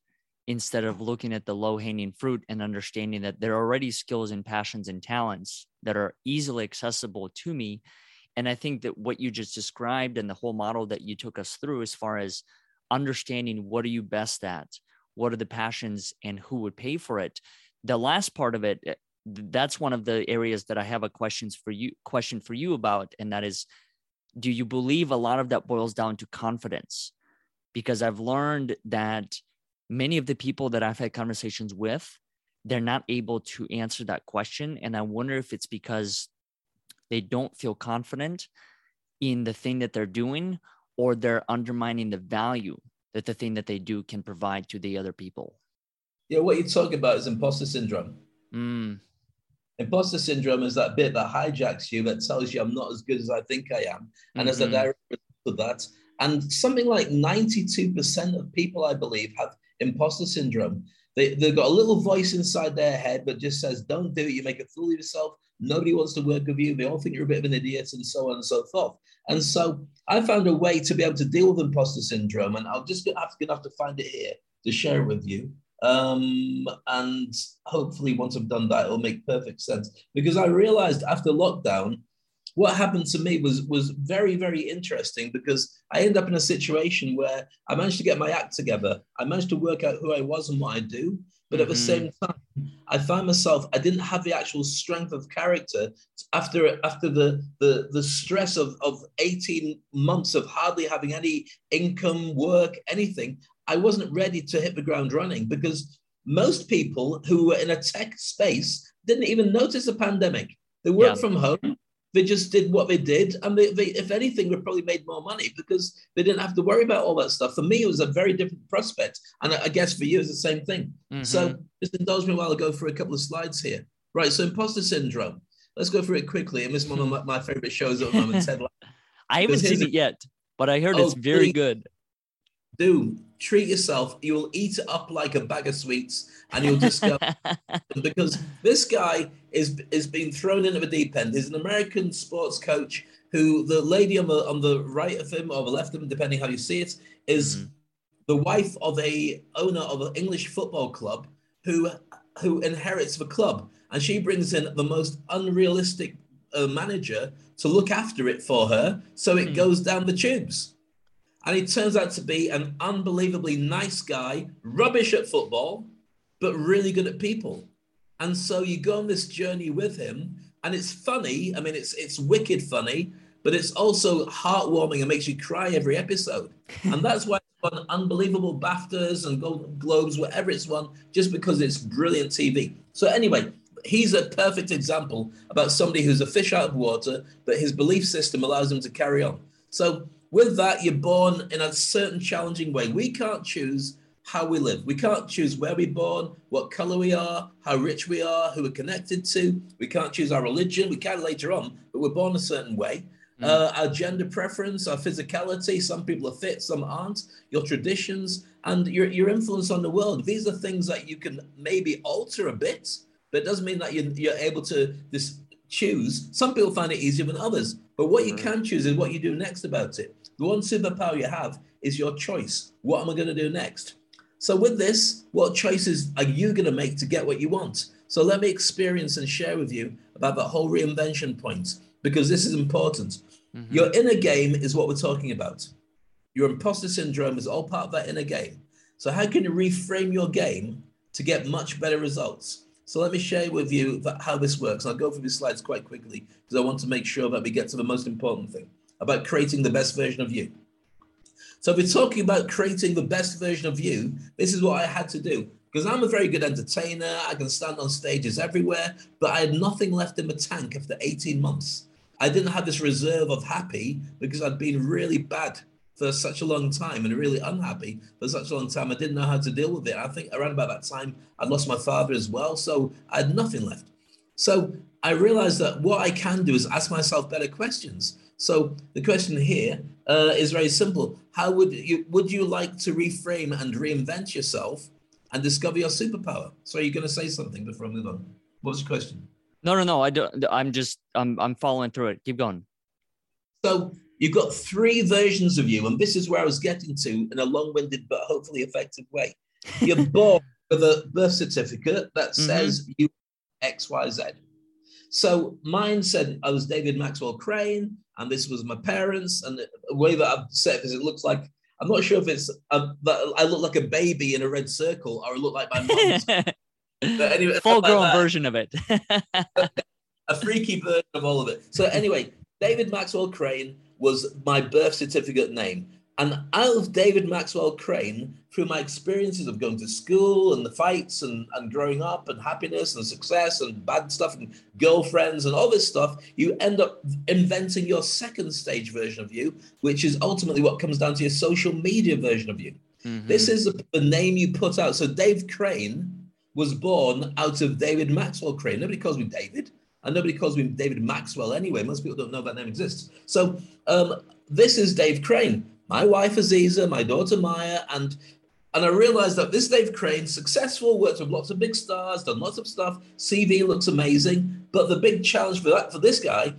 instead of looking at the low-hanging fruit and understanding that there are already skills and passions and talents that are easily accessible to me. And I think that what you just described and the whole model that you took us through, as far as understanding what are you best at, what are the passions, and who would pay for it. The last part of it, that's one of the areas that I have a questions for you, question for you about, and that is, do you believe a lot of that boils down to confidence? Because I've learned that many of the people that I've had conversations with, they're not able to answer that question. And I wonder if it's because they don't feel confident in the thing that they're doing, or they're undermining the value that the thing that they do can provide to the other people. Yeah, what you're talking about is imposter syndrome. Mm. Imposter syndrome is that bit that hijacks you, that tells you I'm not as good as I think I am. And mm-hmm. as a direct result of that, and something like ninety-two percent of people, I believe, have imposter syndrome. They, they've got a little voice inside their head that just says, don't do it, you make a fool of yourself, nobody wants to work with you, they all think you're a bit of an idiot, and so on and so forth. And so I found a way to be able to deal with imposter syndrome, and I'm just going to have to find it here to share it with you. Um, and hopefully once I've done that, it'll make perfect sense. Because I realized after lockdown, what happened to me was was very, very interesting, because I ended up in a situation where I managed to get my act together. I managed to work out who I was and what I do. But mm-hmm. at the same time, I found myself, I didn't have the actual strength of character after after the the, the stress of, of eighteen months of hardly having any income, work, anything. I wasn't ready to hit the ground running, because most people who were in a tech space didn't even notice the pandemic. They worked yeah. from home. They just did what they did. And they, they, if anything, they probably made more money because they didn't have to worry about all that stuff. For me, it was a very different prospect. And I, I guess for you, it's the same thing. Mm-hmm. So just indulge me while I go through a couple of slides here. Right, so imposter syndrome. Let's go through it quickly. And this is one of my, my favorite shows at the moment, Ted. I haven't seen it a- yet, but I heard oh, it's very please. good. Do treat yourself. You will eat it up like a bag of sweets, and you'll discover because this guy is is being thrown into the deep end. He's an American sports coach who the lady on the on the right of him or the left of him, depending how you see it, is mm-hmm. the wife of a owner of an English football club who who inherits the club, and she brings in the most unrealistic uh, manager to look after it for her, so it mm-hmm. goes down the tubes. And he turns out to be an unbelievably nice guy, rubbish at football, but really good at people. And so you go on this journey with him, and it's funny. I mean, it's it's wicked funny, but it's also heartwarming and makes you cry every episode. And that's why it's won unbelievable BAFTAs and Golden Globes, whatever it's won, just because it's brilliant T V. So anyway, he's a perfect example about somebody who's a fish out of water, but his belief system allows him to carry on. So with that, you're born in a certain challenging way. We can't choose how we live. We can't choose where we're born, what color we are, how rich we are, who we're connected to. We can't choose our religion. We can later on, but we're born a certain way. Mm. Uh, our gender preference, our physicality, some people are fit, some aren't, your traditions, and your, your influence on the world. These are things that you can maybe alter a bit, but it doesn't mean that you're, you're able to this, choose. Some people find it easier than others, but what you can choose is what you do next about it. The one superpower you have is your choice. What am I going to do next? So with this, what choices are you going to make to get what you want? So let me experience and share with you about that whole reinvention point, because this is important. Mm-hmm. Your inner game is what we're talking about. Your imposter syndrome is all part of that inner game. So how can you reframe your game to get much better results? So let me share with you that, how this works. I'll go through these slides quite quickly because I want to make sure that we get to the most important thing about creating the best version of you. So if we're talking about creating the best version of you, this is what I had to do, because I'm a very good entertainer. I can stand on stages everywhere, but I had nothing left in the tank after eighteen months. I didn't have this reserve of happy because I'd been really bad for such a long time and really unhappy for such a long time. I didn't know how to deal with it. I think around about that time, I'd lost my father as well. So I had nothing left. So I realized that what I can do is ask myself better questions. So the question here uh, is very simple. How would you, would you like to reframe and reinvent yourself and discover your superpower? So are you going to say something before I move on? What's your question? No, no, no. I don't, I'm just, I'm, I'm following through it. Keep going. So you've got three versions of you, and this is where I was getting to in a long-winded but hopefully effective way. You're born with a birth certificate that says mm-hmm. you X, Y, Z. So mine said I was David Maxwell Crane, and this was my parents. And the way that I've said it is, it looks like, I'm not sure if it's a, that I look like a baby in a red circle, or I look like my mom's. But anyway, full-grown like version of it. A freaky version of all of it. So anyway, David Maxwell Crane was my birth certificate name. And out of David Maxwell Crane, through my experiences of going to school and the fights and, and growing up and happiness and success and bad stuff and girlfriends and all this stuff, you end up inventing your second stage version of you, which is ultimately what comes down to your social media version of you. Mm-hmm. This is the, the name you put out. So Dave Crane was born out of David Maxwell Crane. Nobody calls me David, and nobody calls me David Maxwell anyway. Most people don't know that name exists. So um, this is Dave Crane. My wife, Aziza, my daughter, Maya, and and I realized that this Dave Crane, successful, worked with lots of big stars, done lots of stuff, C V looks amazing, but the big challenge for that, for this guy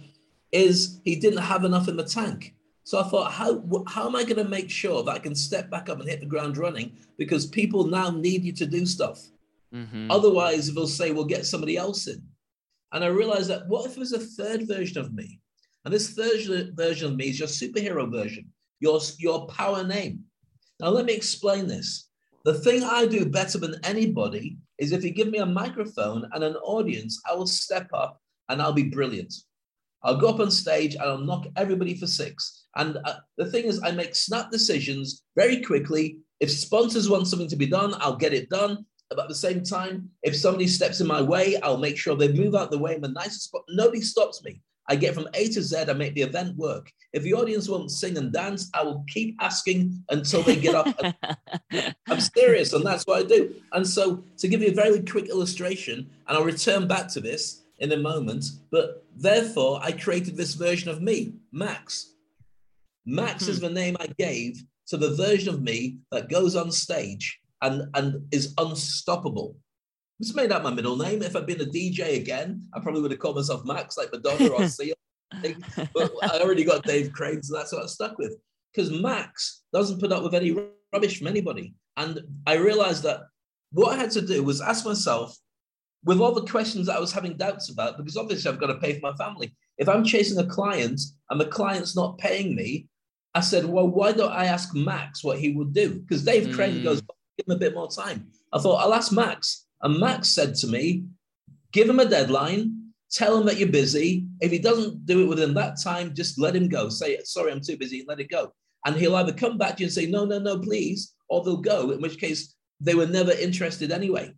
is he didn't have enough in the tank. So I thought, how, how am I going to make sure that I can step back up and hit the ground running? Because people now need you to do stuff. Mm-hmm. Otherwise, they'll say, we'll get somebody else in. And I realized that what if there's a third version of me? And this third version of me is your superhero version. Your, your power name. Now, let me explain this. The thing I do better than anybody is if you give me a microphone and an audience, I will step up and I'll be brilliant. I'll go up on stage and I'll knock everybody for six. And uh, the thing is, I make snap decisions very quickly. If sponsors want something to be done, I'll get it done. But at the same time, if somebody steps in my way, I'll make sure they move out the way in the nicest spot. Nobody stops me. I get from A to Z, I make the event work. If the audience won't sing and dance, I will keep asking until they get up. I'm serious, and that's what I do. And so to give you a very quick illustration, and I'll return back to this in a moment, but therefore I created this version of me, Max. Max hmm. is the name I gave to the version of me that goes on stage and, and is unstoppable. It's made out my middle name. If I'd been a D J again, I probably would have called myself Max, like Madonna or Seal. But I already got Dave Crane, so that's what I stuck with. Because Max doesn't put up with any rubbish from anybody. And I realized that what I had to do was ask myself, with all the questions that I was having doubts about, because obviously I've got to pay for my family. If I'm chasing a client and the client's not paying me, I said, well, why don't I ask Max what he would do? Because Dave mm. Crane goes, give him a bit more time. I thought, I'll ask Max. And Max said to me, give him a deadline, tell him that you're busy. If he doesn't do it within that time, just let him go. Say, sorry, I'm too busy, and let it go. And he'll either come back to you and say, no, no, no, please, or they'll go, in which case they were never interested anyway.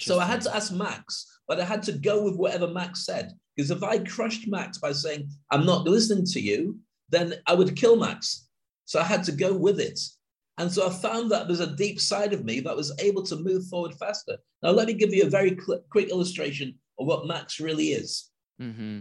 So I had to ask Max, but I had to go with whatever Max said. Because if I crushed Max by saying, I'm not listening to you, then I would kill Max. So I had to go with it. And so I found that there's a deep side of me that was able to move forward faster. Now, let me give you a very cl- quick illustration of what Max really is. Mm-hmm.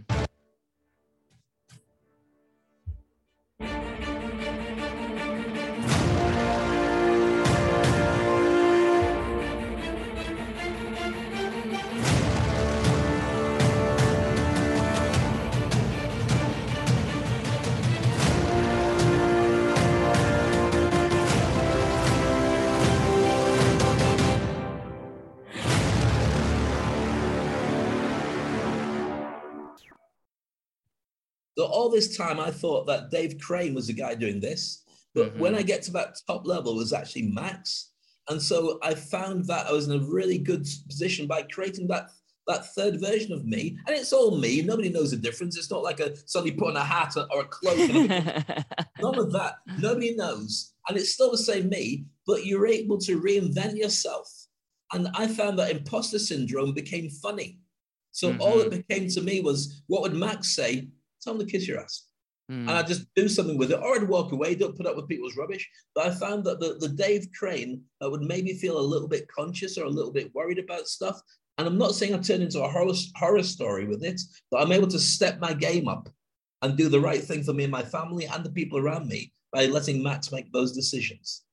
So all this time, I thought that Dave Crane was the guy doing this. But mm-hmm. when I get to that top level, it was actually Max. And so I found that I was in a really good position by creating that, that third version of me. And it's all me. Nobody knows the difference. It's not like a suddenly put on a hat or a cloak. None of that. Nobody knows. And it's still the same me, but you're able to reinvent yourself. And I found that imposter syndrome became funny. So mm-hmm. all it became to me was, what would Max say? Tell them to kiss your ass. Mm. And I'd just do something with it. Or I'd walk away, don't put up with people's rubbish. But I found that the, the Dave Crane that would make me feel a little bit conscious or a little bit worried about stuff. And I'm not saying I've turned into a horror, horror story with it, but I'm able to step my game up and do the right thing for me and my family and the people around me by letting Max make those decisions.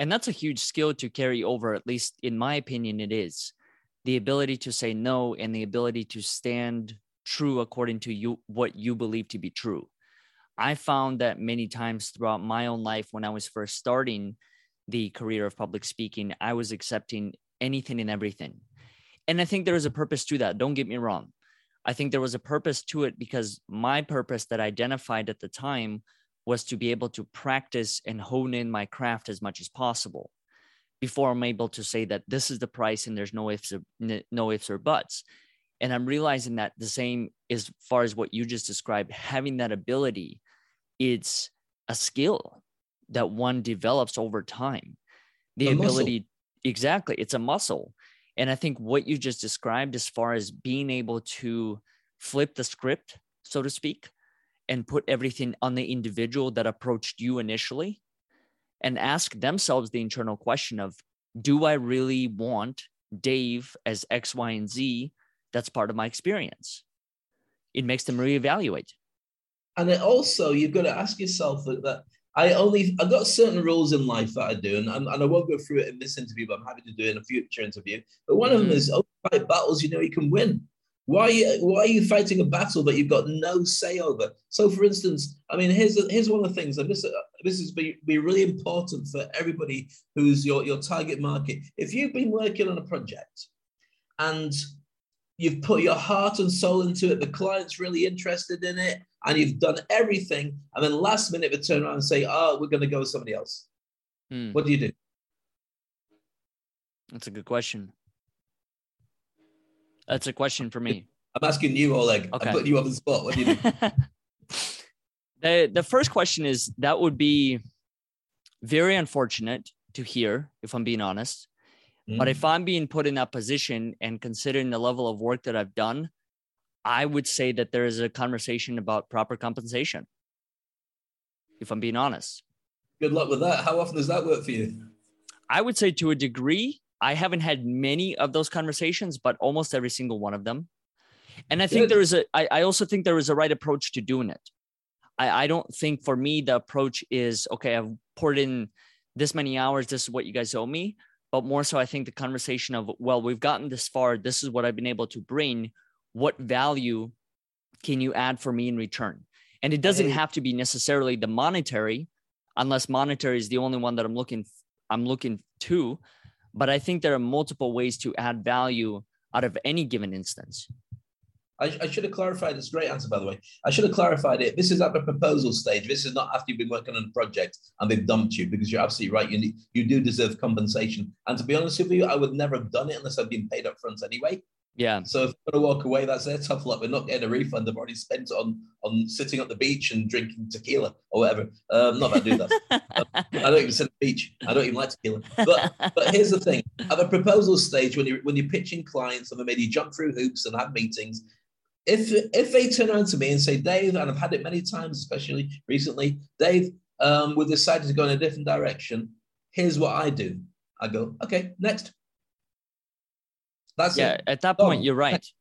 And that's a huge skill to carry over, at least in my opinion, it is. The ability to say no and the ability to stand true according to you what you believe to be true. I found that many times throughout my own life when I was first starting the career of public speaking, I was accepting anything and everything. And I think there is a purpose to that. Don't get me wrong. I think there was a purpose to it because my purpose that I identified at the time was to be able to practice and hone in my craft as much as possible before I'm able to say that this is the price and there's no ifs or, no ifs or buts. And I'm realizing that the same as far as what you just described, having that ability, it's a skill that one develops over time. The a ability, muscle. Exactly, it's a muscle. And I think what you just described as far as being able to flip the script, so to speak, and put everything on the individual that approached you initially and ask themselves the internal question of, do I really want Dave as X, Y, and Z? That's part of my experience. It makes them reevaluate. And it also, you've got to ask yourself that, that I only, I've got certain rules in life that I do, and, and I won't go through it in this interview, but I'm happy to do it in a future interview. But one mm-hmm. of them is, oh, fight battles you know you can win. Why are you, why are you fighting a battle that you've got no say over? So, for instance, I mean, here's here's one of the things, and this, this is be, be really important for everybody who's your, your target market. If you've been working on a project and you've put your heart and soul into it, the client's really interested in it, and you've done everything, and then last minute they turn around and say, oh, we're going to go with somebody else. Hmm. What do you do? That's a good question. That's a question for me. I'm asking you, Oleg. Okay. I'm putting you on the spot. What do you do? the, the first question is, that would be very unfortunate to hear, if I'm being honest. Mm. But if I'm being put in that position and considering the level of work that I've done, I would say that there is a conversation about proper compensation, if I'm being honest. Good luck with that. How often does that work for you? I would say to a degree, I haven't had many of those conversations, but almost every single one of them. And I think Good. there is a, I, I also think there is a right approach to doing it. I, I don't think for me, the approach is, okay, I've poured in this many hours, this is what you guys owe me. But more so, I think the conversation of, well, we've gotten this far. This is what I've been able to bring. What value can you add for me in return? And it doesn't have to be necessarily the monetary, unless monetary is the only one that I'm looking, I'm looking to. But I think there are multiple ways to add value out of any given instance. I, I should have clarified. It's a great answer, by the way. I should have clarified it. This is at the proposal stage. This is not after you've been working on a project and they've dumped you, because you're absolutely right. You need, you do deserve compensation. And to be honest with you, I would never have done it unless I'd been paid up front anyway. Yeah. So if I'm going to walk away, that's their tough luck. We're not getting a refund. I've already spent it on, on sitting at the beach and drinking tequila or whatever. Um, not that I do that. I don't even sit at the beach. I don't even like tequila. But but here's the thing. At the proposal stage, when you're, when you're pitching clients and they made you jump through hoops and have meetings, If if they turn around to me and say, Dave, and I've had it many times, especially recently, Dave, um, we've decided to go in a different direction. Here's what I do. I go, okay, next. That's yeah, it. At that point, oh, you're right. Next.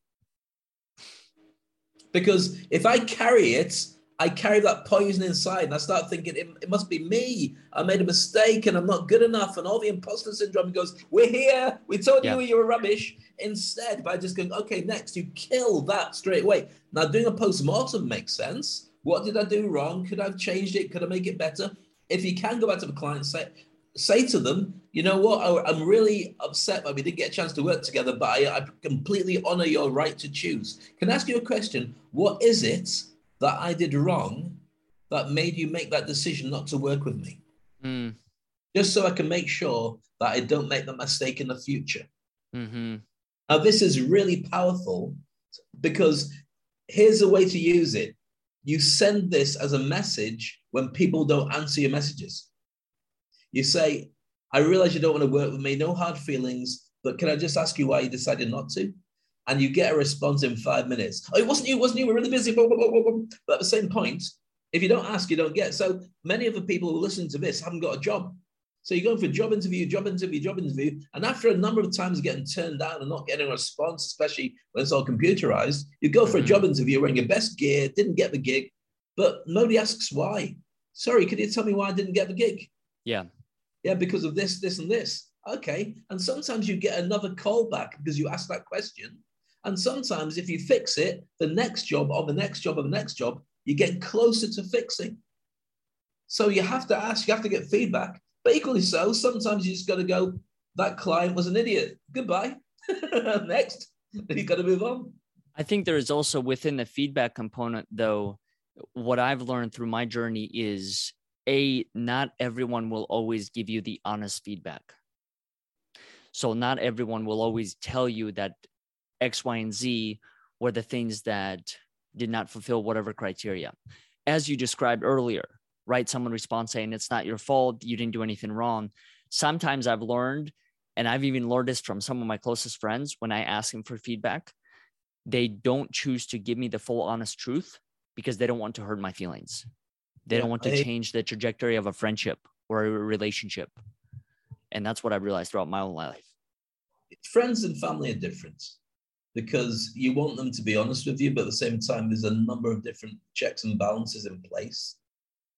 Because if I carry it, I carry that poison inside and I start thinking, it, it must be me. I made a mistake and I'm not good enough. And all the imposter syndrome goes, we're here. We told yeah. you you were rubbish. Instead, by just going, okay, next, you kill that straight away. Now, doing a post-mortem makes sense. What did I do wrong? Could I have changed it? Could I make it better? If you can go back to the client and say, say to them, you know what, I, I'm really upset that we didn't get a chance to work together, but I, I completely honor your right to choose. Can I ask you a question? What is it that I did wrong that made you make that decision not to work with me? Mm. Just so I can make sure that I don't make that mistake in the future. Mm-hmm. Now, this is really powerful because here's a way to use it. You send this as a message when people don't answer your messages. You say, I realize you don't want to work with me, no hard feelings, but can I just ask you why you decided not to? And you get a response in five minutes. Oh, it wasn't you, it wasn't you, we're really busy. Blah, blah, blah, blah. But at the same point, if you don't ask, you don't get. So many of the people who listen to this haven't got a job. So you're going for job interview, job interview, job interview. And after a number of times getting turned down and not getting a response, especially when it's all computerized, you go for a job interview wearing your best gear, didn't get the gig, but nobody asks why. Sorry, could you tell me why I didn't get the gig? Yeah. Yeah, because of this, this, and this. Okay. And sometimes you get another call back because you asked that question. And sometimes if you fix it, the next job or the next job or the next job, you get closer to fixing. So you have to ask, you have to get feedback. But equally so, sometimes you just got to go, that client was an idiot. Goodbye. Next. You got to move on. I think there is also within the feedback component, though, what I've learned through my journey is, A, not everyone will always give you the honest feedback. So not everyone will always tell you that X, Y, and Z were the things that did not fulfill whatever criteria. As you described earlier, right? Someone responds saying, it's not your fault. You didn't do anything wrong. Sometimes I've learned, and I've even learned this from some of my closest friends, when I ask them for feedback, they don't choose to give me the full honest truth because they don't want to hurt my feelings. They yeah, don't want to I, change the trajectory of a friendship or a relationship. And that's what I realized throughout my own life. Friends and family are different because you want them to be honest with you, but at the same time, there's a number of different checks and balances in place.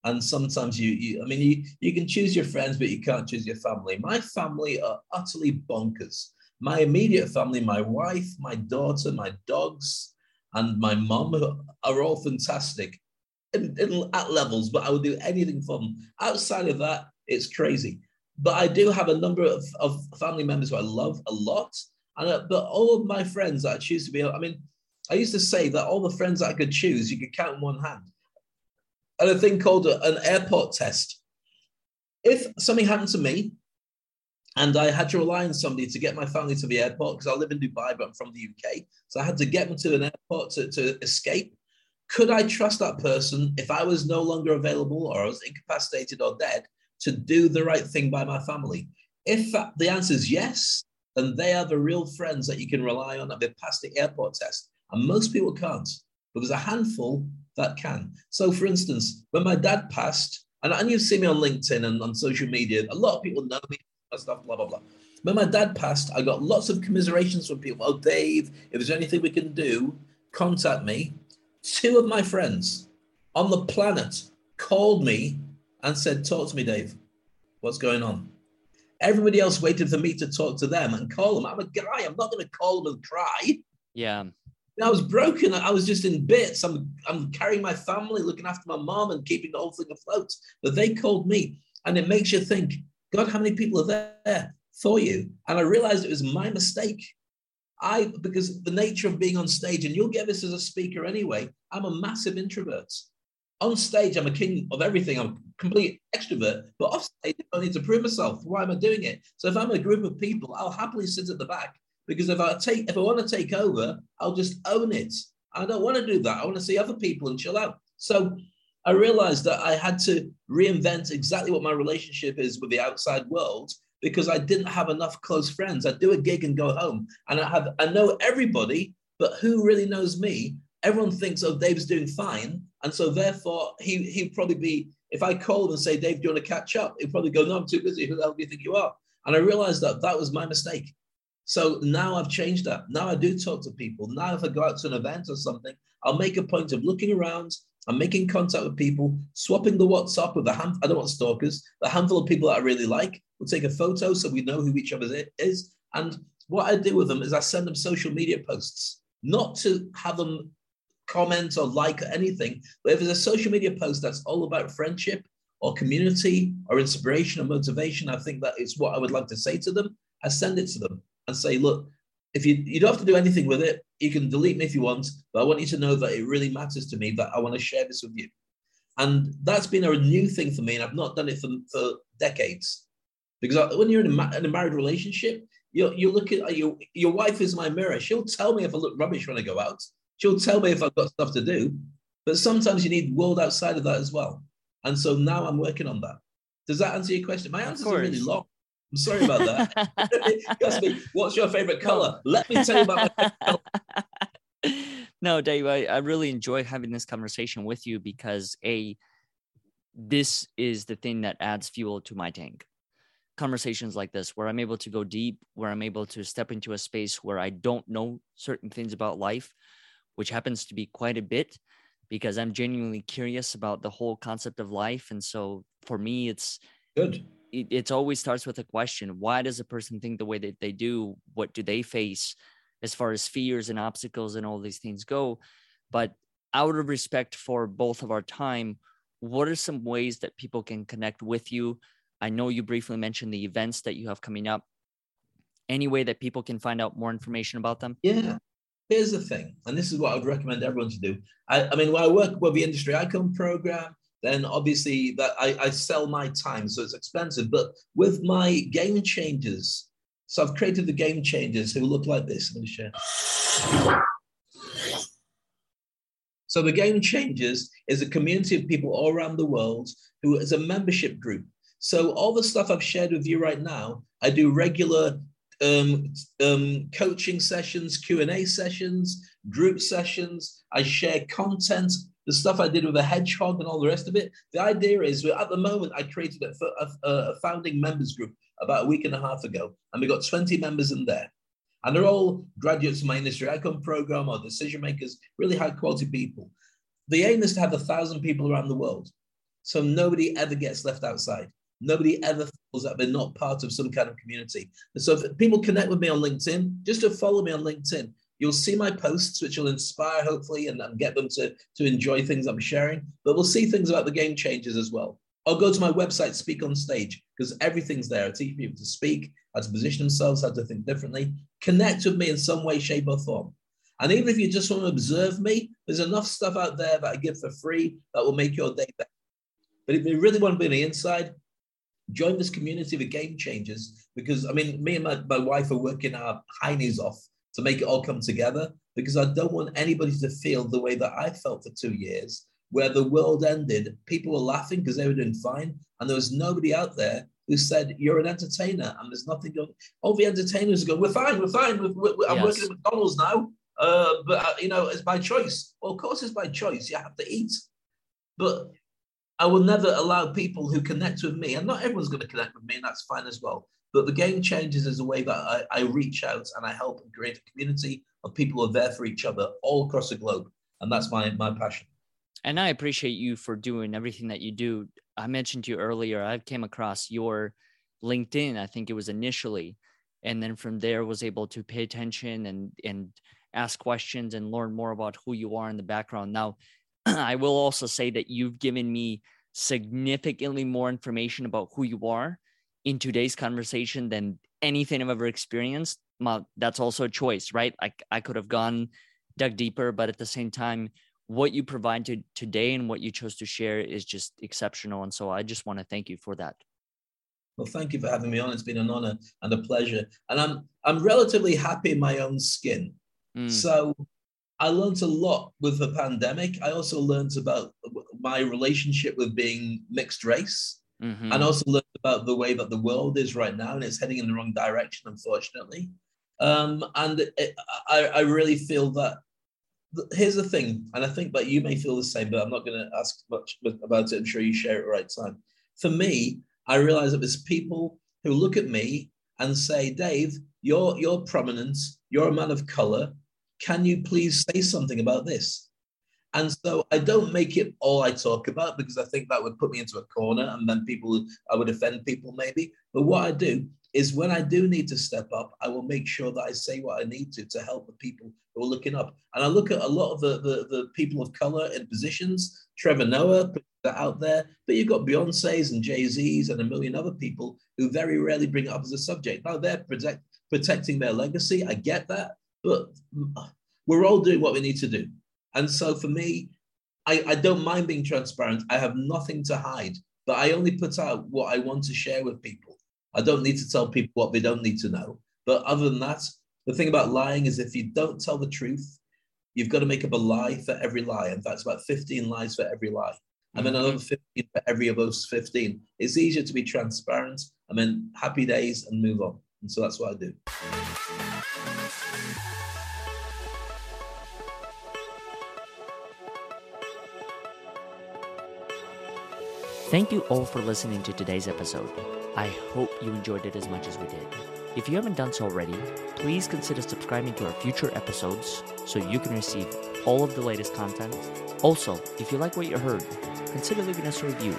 And sometimes you, you I mean, you, you can choose your friends, but you can't choose your family. My family are utterly bonkers. My immediate family, my wife, my daughter, my dogs, and my mom are all fantastic in, in, at levels, but I would do anything for them. Outside of that, it's crazy. But I do have a number of, of family members who I love a lot. And uh, But all of my friends that I choose to be, I mean, I used to say that all the friends that I could choose, you could count in one hand. And a thing called a, an airport test. If something happened to me and I had to rely on somebody to get my family to the airport, because I live in Dubai, but I'm from the U K, so I had to get them to an airport to, to escape. Could I trust that person if I was no longer available or I was incapacitated or dead to do the right thing by my family? If the answer is yes, then they are the real friends that you can rely on, and they passed the airport test. And most people can't, but there's a handful that can. So for instance, when my dad passed, and, and you've seen me on LinkedIn and on social media, a lot of people know me, stuff, blah, blah, blah. When my dad passed, I got lots of commiserations from people. Oh, Dave, if there's anything we can do, contact me. Two of my friends on the planet called me and said, talk to me, Dave. What's going on? Everybody else waited for me to talk to them and call them. I'm a guy. I'm not going to call them and cry. Yeah. I was broken. I was just in bits. I'm, I'm carrying my family, looking after my mom and keeping the whole thing afloat. But they called me, and it makes you think, God, how many people are there for you? And I realized it was my mistake. I, because the nature of being on stage, and you'll get this as a speaker anyway, I'm a massive introvert. On stage, I'm a king of everything. I'm a complete extrovert. But off stage, I need to prove myself. Why am I doing it? So if I'm a group of people, I'll happily sit at the back, because if I take, if I want to take over, I'll just own it. I don't want to do that. I want to see other people and chill out. So I realized that I had to reinvent exactly what my relationship is with the outside world, because I didn't have enough close friends. I do a gig and go home, and I have I know everybody, but who really knows me? Everyone thinks, oh, Dave's doing fine. And so therefore, he, he'd probably be, if I called and say, Dave, do you want to catch up? He'd probably go, no, I'm too busy. Who the hell do you think you are? And I realized that that was my mistake. So now I've changed that. Now I do talk to people. Now if I go out to an event or something, I'll make a point of looking around, I'm making contact with people, swapping the WhatsApp with the hand, I don't want stalkers, the handful of people that I really like. We'll take a photo so we know who each other is. And what I do with them is I send them social media posts, not to have them comment or like or anything. But if there's a social media post that's all about friendship or community or inspiration or motivation, I think that it's what I would like to say to them. I send it to them and say, look, if you, you don't have to do anything with it. You can delete me if you want, but I want you to know that it really matters to me, that I want to share this with you. And that's been a new thing for me, and I've not done it for, for decades. Because I, when you're in a, ma- in a married relationship, you're, you're looking at your, your wife is my mirror. She'll tell me if I look rubbish when I go out. She'll tell me if I've got stuff to do. But sometimes you need world outside of that as well. And so now I'm working on that. Does that answer your question? My answers are really long. I'm sorry about that. Me, what's your favorite color? Let me tell you about my favorite color. No, Dave, I, I really enjoy having this conversation with you because A, this is the thing that adds fuel to my tank. Conversations like this, where I'm able to go deep, where I'm able to step into a space where I don't know certain things about life, which happens to be quite a bit because I'm genuinely curious about the whole concept of life. And so for me, it's good. It, it always starts with a question. Why does a person think the way that they do? What do they face as far as fears and obstacles and all these things go? But out of respect for both of our time, what are some ways that people can connect with you? I know you briefly mentioned the events that you have coming up. Any way that people can find out more information about them? Yeah, here's the thing, and this is what I would recommend everyone to do. I, I mean, when I work with the Industry Icon program, then obviously that I, I sell my time, so it's expensive. But with my Game Changers, so I've created the Game Changers who look like this. I'm going to share. So the Game Changers is a community of people all around the world who is a membership group. So all the stuff I've shared with you right now, I do regular um, um, coaching sessions, Q and A sessions, group sessions. I share content. The stuff I did with a hedgehog and all the rest of it. The idea is, at the moment, I created a, a, a founding members group about a week and a half ago, and we got twenty members in there. And they're all graduates of my Industry Icon program or decision makers, really high quality people. The aim is to have a thousand people around the world. So nobody ever gets left outside. Nobody ever feels that they're not part of some kind of community. And so if people connect with me on LinkedIn, just to follow me on LinkedIn, you'll see my posts, which will inspire, hopefully, and get them to, to enjoy things I'm sharing. But we'll see things about the Game Changers as well. Or go to my website, Speak on Stage, because everything's there. I teach people to speak, how to position themselves, how to think differently. Connect with me in some way, shape, or form. And even if you just want to observe me, there's enough stuff out there that I give for free that will make your day better. But if you really want to be on the inside, join this community of Game Changers, because, I mean, me and my, my wife are working our heinies off to make it all come together, because I don't want anybody to feel the way that I felt for two years, where the world ended, people were laughing because they were doing fine, and there was nobody out there who said, you're an entertainer, and there's nothing going. All the entertainers go, we're fine, we're fine, we're, we're, I'm yes. working at McDonald's now, uh, but, uh, you know, it's by choice. Well, of course it's by choice, you have to eat. But I will never allow people who connect with me, and not everyone's going to connect with me, and that's fine as well. But the Game Changers is a way that I, I reach out and I help create a community of people who are there for each other all across the globe. And that's my, my passion. And I appreciate you for doing everything that you do. I mentioned to you earlier, I came across your LinkedIn, I think it was initially. And then from there was able to pay attention and, and ask questions and learn more about who you are in the background. Now, I will also say that you've given me significantly more information about who you are in today's conversation than anything I've ever experienced. Well, that's also a choice, right? I, I could have gone, dug deeper, but at the same time, what you provided today and what you chose to share is just exceptional. And so I just want to thank you for that. Well, thank you for having me on. It's been an honor and a pleasure. And I'm, I'm relatively happy in my own skin. Mm. So I learned a lot with the pandemic. I also learned about my relationship with being mixed race. Mm-hmm. And also learned about the way that the world is right now, and it's heading in the wrong direction, unfortunately. Um, and it, I, I really feel that, here's the thing, and I think that you may feel the same, but I'm not going to ask much about it. I'm sure you share it at the right time. For me, I realize that there's people who look at me and say, Dave, you're, you're prominent, you're a man of color, can you please say something about this? And so I don't make it all I talk about, because I think that would put me into a corner, and then people, I would offend people maybe. But what I do is, when I do need to step up, I will make sure that I say what I need to to help the people who are looking up. And I look at a lot of the, the, the people of color in positions, Trevor Noah, put that out there, but you've got Beyonce's and Jay-Z's and a million other people who very rarely bring it up as a subject. Now they're protect, protecting their legacy, I get that, but we're all doing what we need to do. And so for me, I, I don't mind being transparent. I have nothing to hide, but I only put out what I want to share with people. I don't need to tell people what they don't need to know. But other than that, the thing about lying is, if you don't tell the truth, you've got to make up a lie for every lie. And that's about fifteen lies for every lie. And then another fifteen for every of those fifteen. It's easier to be transparent, and then happy days, and move on. And so that's what I do. Thank you all for listening to today's episode. I hope you enjoyed it as much as we did. If you haven't done so already, please consider subscribing to our future episodes so you can receive all of the latest content. Also, if you like what you heard, consider leaving us a review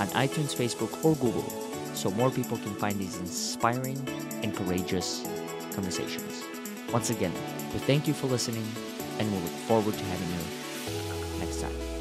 on iTunes, Facebook, or Google so more people can find these inspiring and courageous conversations. Once again, we thank you for listening, and we look forward to having you next time.